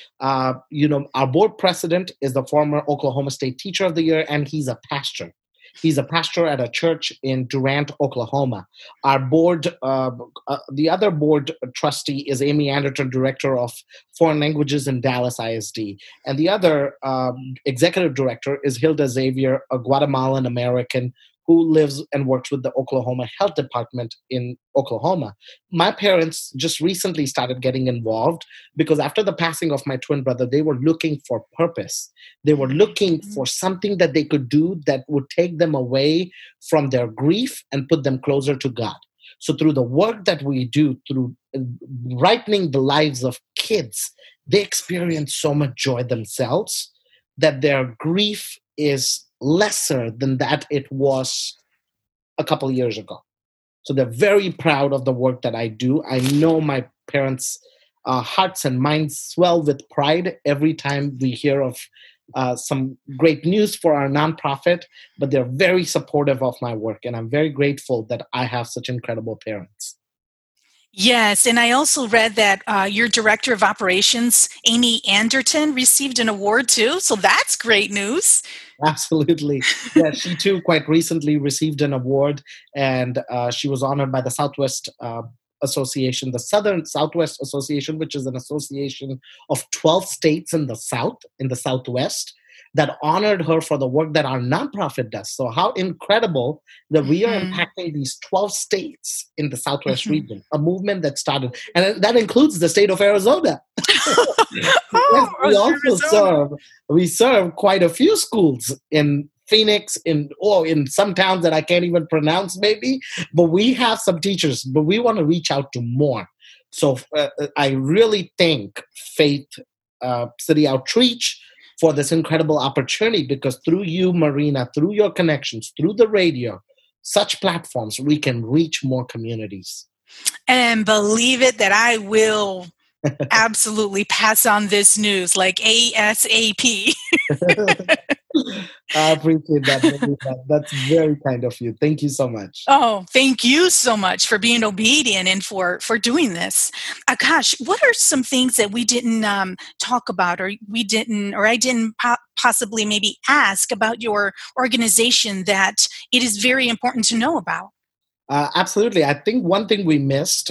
you know, our board president is the former Oklahoma State Teacher of the Year, and he's a pastor. He's a pastor at a church in Durant, Oklahoma. Our board, the other board trustee is Amy Anderton, Director of Foreign Languages in Dallas ISD. And the other executive director is Hilda Xavier, a Guatemalan American who lives and works with the Oklahoma Health Department in Oklahoma. My parents just recently started getting involved because after the passing of my twin brother, they were looking for purpose. They were looking for something that they could do that would take them away from their grief and put them closer to God. So through the work that we do, through brightening the lives of kids, they experience so much joy themselves that their grief is lesser than that it was a couple of years ago. So they're very proud of the work that I do. I know my parents' hearts and minds swell with pride every time we hear of some great news for our nonprofit, but they're very supportive of my work, and I'm very grateful that I have such incredible parents. Yes, and I also read that your director of operations, Amy Anderton, received an award too, so that's great news. Absolutely. Yeah, she too quite recently received an award, and she was honored by the Southwest Association, the Southern Southwest Association, which is an association of 12 states in the South, in the Southwest, that honored her for the work that our nonprofit does. So how incredible that we are impacting these 12 states in the Southwest region, a movement that started. And that includes the state of Arizona. We serve quite a few schools in Phoenix, in some towns that I can't even pronounce maybe, but we have some teachers, but we want to reach out to more. So I really thank Faith City Outreach for this incredible opportunity, because through you, Marina, through your connections, through the radio, such platforms, we can reach more communities. And believe it that I will absolutely pass on this news like ASAP. I appreciate that. That's very kind of you. Thank you so much. Oh, thank you so much for being obedient and for doing this. Akash, what are some things that we didn't talk about or I didn't possibly ask about your organization that it is very important to know about? Absolutely. I think one thing we missed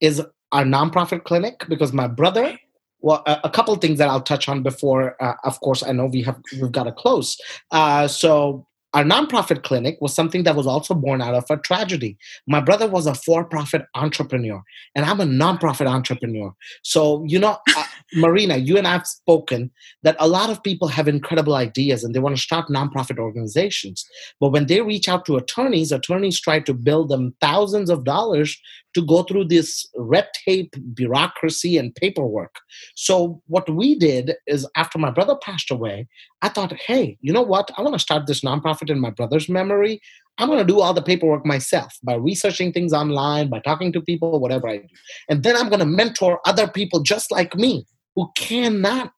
is our nonprofit clinic, because my brother... Well, a couple of things that I'll touch on before, of course, I know we've got to close. So our nonprofit clinic was something that was also born out of a tragedy. My brother was a for-profit entrepreneur, and I'm a nonprofit entrepreneur. So, you know, Marina, you and I have spoken that a lot of people have incredible ideas and they want to start nonprofit organizations. But when they reach out to attorneys, attorneys try to bill them thousands of dollars to go through this red tape, bureaucracy, and paperwork. So what we did is after my brother passed away, I thought, hey, you know what? I want to start this nonprofit in my brother's memory. I'm going to do all the paperwork myself by researching things online, by talking to people, whatever I do. And then I'm going to mentor other people just like me who cannot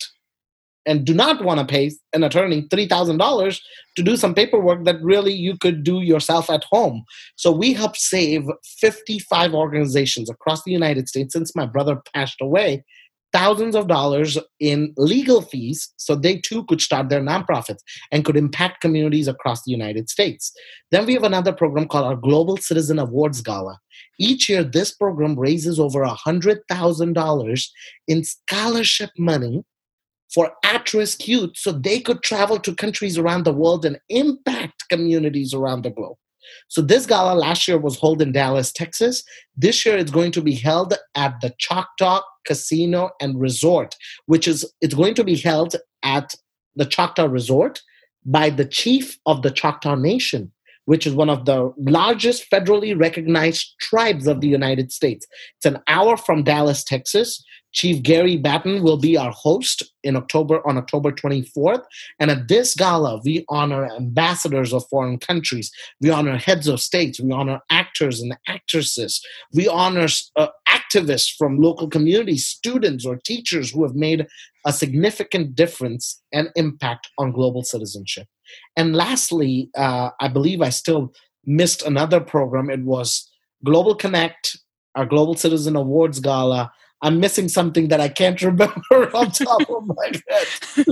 and do not want to pay an attorney $3,000 to do some paperwork that really you could do yourself at home. So we helped save 55 organizations across the United States since my brother passed away, thousands of dollars in legal fees so they too could start their nonprofits and could impact communities across the United States. Then we have another program called our Global Citizen Awards Gala. Each year, this program raises over $100,000 in scholarship money for at-risk youth so they could travel to countries around the world and impact communities around the globe. So this gala last year was held in Dallas, Texas. This year it's going to be held at the Choctaw Casino and Resort, which is it's going to be held at the Choctaw Resort by the chief of the Choctaw Nation, which is one of the largest federally recognized tribes of the United States. It's an hour from Dallas, Texas. Chief Gary Batten will be our host in October 24th. And at this gala, we honor ambassadors of foreign countries. We honor heads of states. We honor actors and actresses. We honor activists from local communities, students or teachers who have made a significant difference and impact on global citizenship. And lastly, I believe I still missed another program. It was Global Connect, our Global Citizen Awards Gala. I'm missing something that I can't remember on top of my head.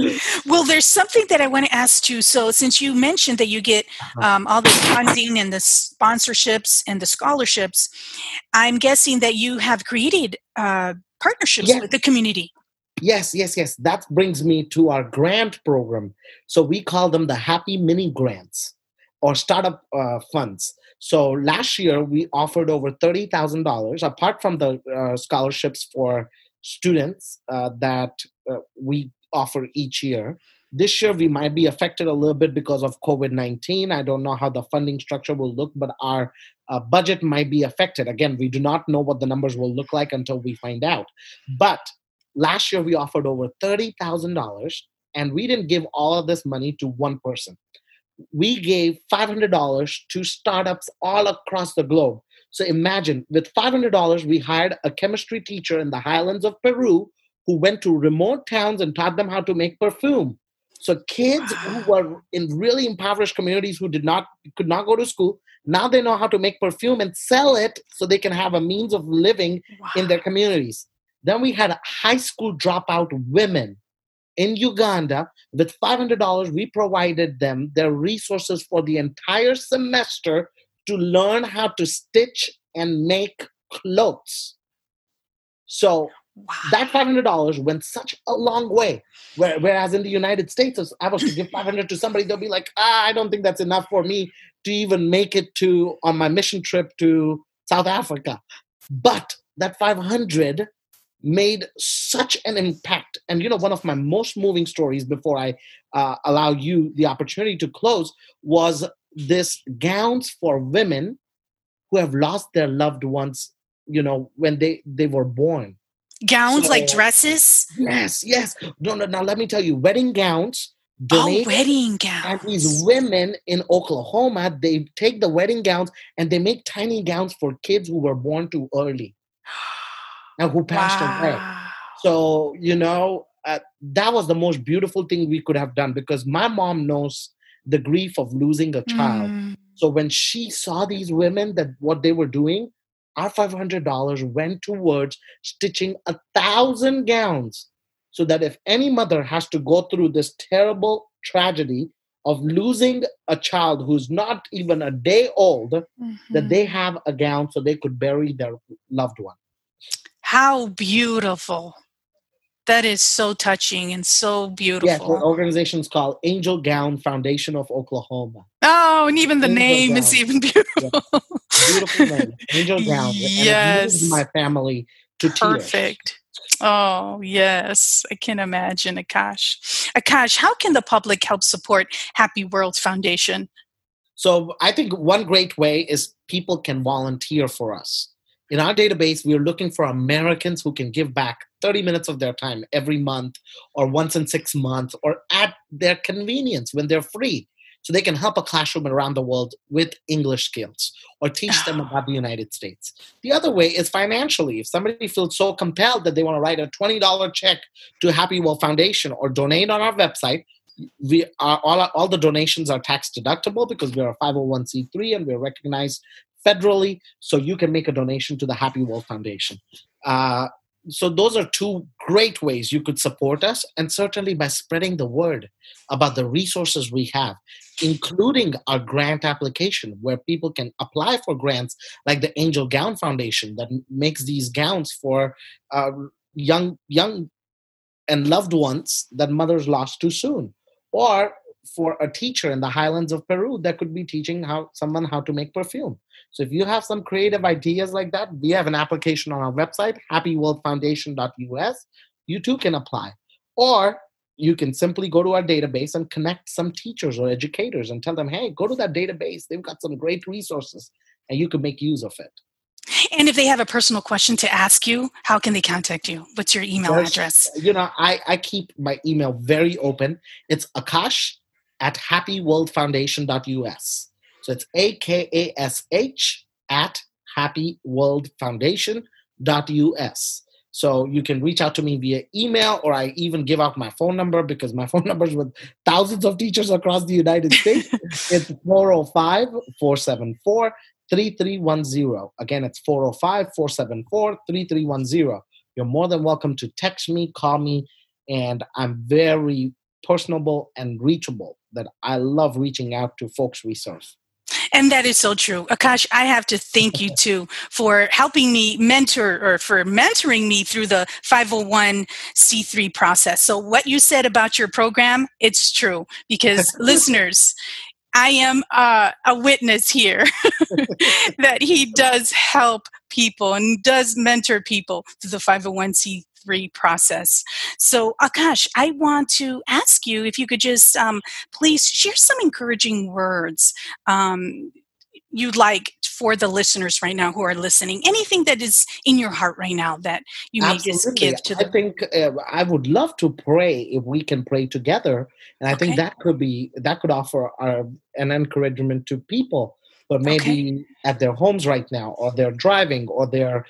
Well, there's something that I want to ask you. So since you mentioned that you get all the funding and the sponsorships and the scholarships, I'm guessing that you have created partnerships with the community. Yes. That brings me to our grant program. So we call them the Happy Mini Grants or startup funds. So last year, we offered over $30,000, apart from the scholarships for students that we offer each year. This year, we might be affected a little bit because of COVID-19. I don't know how the funding structure will look, but our budget might be affected. Again, we do not know what the numbers will look like until we find out. But last year, we offered over $30,000, and we didn't give all of this money to one person. We gave $500 to startups all across the globe. So imagine, with $500, we hired a chemistry teacher in the highlands of Peru who went to remote towns and taught them how to make perfume. So kids who were in really impoverished communities who could not go to school, now they know how to make perfume and sell it so they can have a means of living in their communities. Then we had high school dropout women in Uganda. With $500, we provided them their resources for the entire semester to learn how to stitch and make clothes. So that $500 went such a long way. Whereas in the United States, if I was to give $500 to somebody, they'll be like, I don't think that's enough for me to even make it to on my mission trip to South Africa. But that $500 made such an impact. And, you know, one of my most moving stories before I allow you the opportunity to close was this gowns for women who have lost their loved ones, you know, when they were born. Gowns, so, like dresses? Yes. No. Now, let me tell you, wedding gowns. Donated. Oh, wedding gowns. And these women in Oklahoma, they take the wedding gowns and they make tiny gowns for kids who were born too early and who passed away. So, you know, that was the most beautiful thing we could have done because my mom knows the grief of losing a child. So when she saw these women, that what they were doing, our $500 went towards stitching 1,000 gowns so that if any mother has to go through this terrible tragedy of losing a child who's not even a day old, that they have a gown so they could bury their loved one. How beautiful. That is so touching and so beautiful. Yes, the organization's called Angel Gown Foundation of Oklahoma. Oh, and even the Angel name Gown is even beautiful. Yes. Beautiful name, Angel Gown. Yes. And it my family to perfect. Tears. Oh, yes. I can imagine, Akash. Akash, how can the public help support Happy World Foundation? So I think one great way is people can volunteer for us. In our database, we are looking for Americans who can give back 30 minutes of their time every month or once in 6 months or at their convenience when they're free. so they can help a classroom around the world with English skills or teach them about the United States. The other way is financially. If somebody feels so compelled that they want to write a $20 check to Happy World Foundation or donate on our website, we are all the donations are tax deductible because we are a 501c3 and we're recognized federally. So you can make a donation to the Happy World Foundation. So those are two great ways you could support us, and certainly by spreading the word about the resources we have, including our grant application where people can apply for grants like the Angel Gown Foundation that makes these gowns for young and loved ones that mothers lost too soon, or for a teacher in the highlands of Peru that could be teaching someone how to make perfume. So if you have some creative ideas like that, we have an application on our website, happyworldfoundation.us. You too can apply. Or you can simply go to our database and connect some teachers or educators and tell them, hey, go to that database. They've got some great resources and you can make use of it. And if they have a personal question to ask you, how can they contact you? What's your email address? You know, I keep my email very open. It's akash@happyworldfoundation.us. So it's akash@happyworldfoundation.us. So you can reach out to me via email, or I even give out my phone number because my phone number is with thousands of teachers across the United States. It's 405-474-3310. Again, it's 405-474-3310. You're more than welcome to text me, call me, and I'm very personable and reachable. That I love reaching out to folks we serve. And that is so true. Akash, I have to thank you too for helping me mentoring me through the 501c3 process. So what you said about your program, it's true because listeners, I am a witness here that he does help people and does mentor people through the 501c3 process. So Akash, I want to ask you if you could just please share some encouraging words you'd like for the listeners right now who are listening. Anything that is in your heart right now that you may just give to them. I think I would love to pray if we can pray together. And I think that could offer an encouragement to people. But maybe at their homes right now, or they're driving, or they're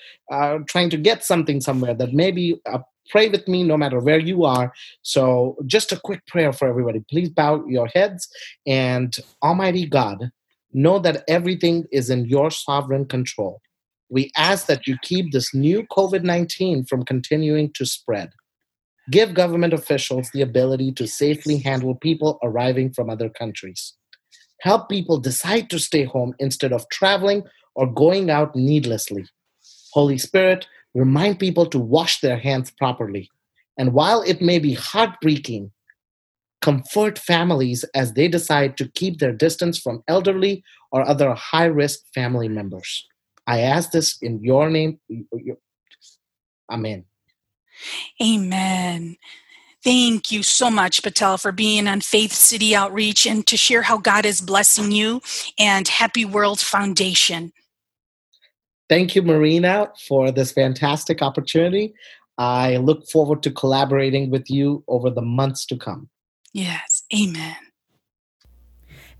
trying to get something somewhere, that maybe pray with me no matter where you are. So just a quick prayer for everybody. Please bow your heads. And Almighty God, know that everything is in your sovereign control. We ask that you keep this new COVID-19 from continuing to spread. Give government officials the ability to safely handle people arriving from other countries. Help people decide to stay home instead of traveling or going out needlessly. Holy Spirit, remind people to wash their hands properly. And while it may be heartbreaking, comfort families as they decide to keep their distance from elderly or other high-risk family members. I ask this in your name. Amen. Amen. Thank you so much, Patel, for being on Faith City Outreach and to share how God is blessing you and Happy World Foundation. Thank you, Marina, for this fantastic opportunity. I look forward to collaborating with you over the months to come. Yes, amen.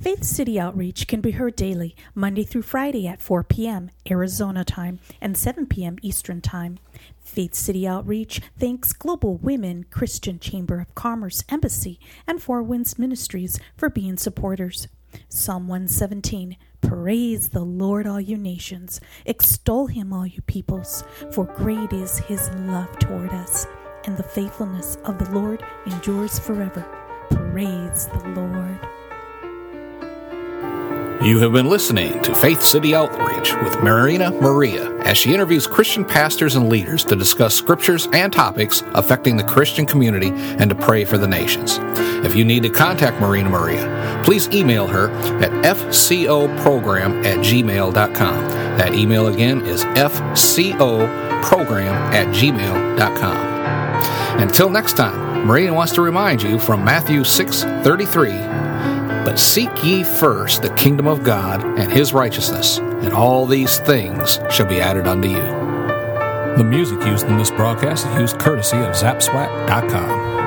Faith City Outreach can be heard daily, Monday through Friday at 4 p.m. Arizona time and 7 p.m. Eastern time. Faith City Outreach thanks Global Women, Christian Chamber of Commerce, Embassy, and Four Winds Ministries for being supporters. Psalm 117, praise the Lord, all you nations. Extol him, all you peoples, for great is his love toward us, and the faithfulness of the Lord endures forever. Praise the Lord. You have been listening to Faith City Outreach with Marina Maria as she interviews Christian pastors and leaders to discuss scriptures and topics affecting the Christian community and to pray for the nations. If you need to contact Marina Maria, please email her at fcoprogram@gmail.com. That email again is fcoprogram@gmail.com. Until next time, Marina wants to remind you from Matthew 6:33. But seek ye first the kingdom of God and his righteousness, and all these things shall be added unto you. The music used in this broadcast is used courtesy of zapsplat.com.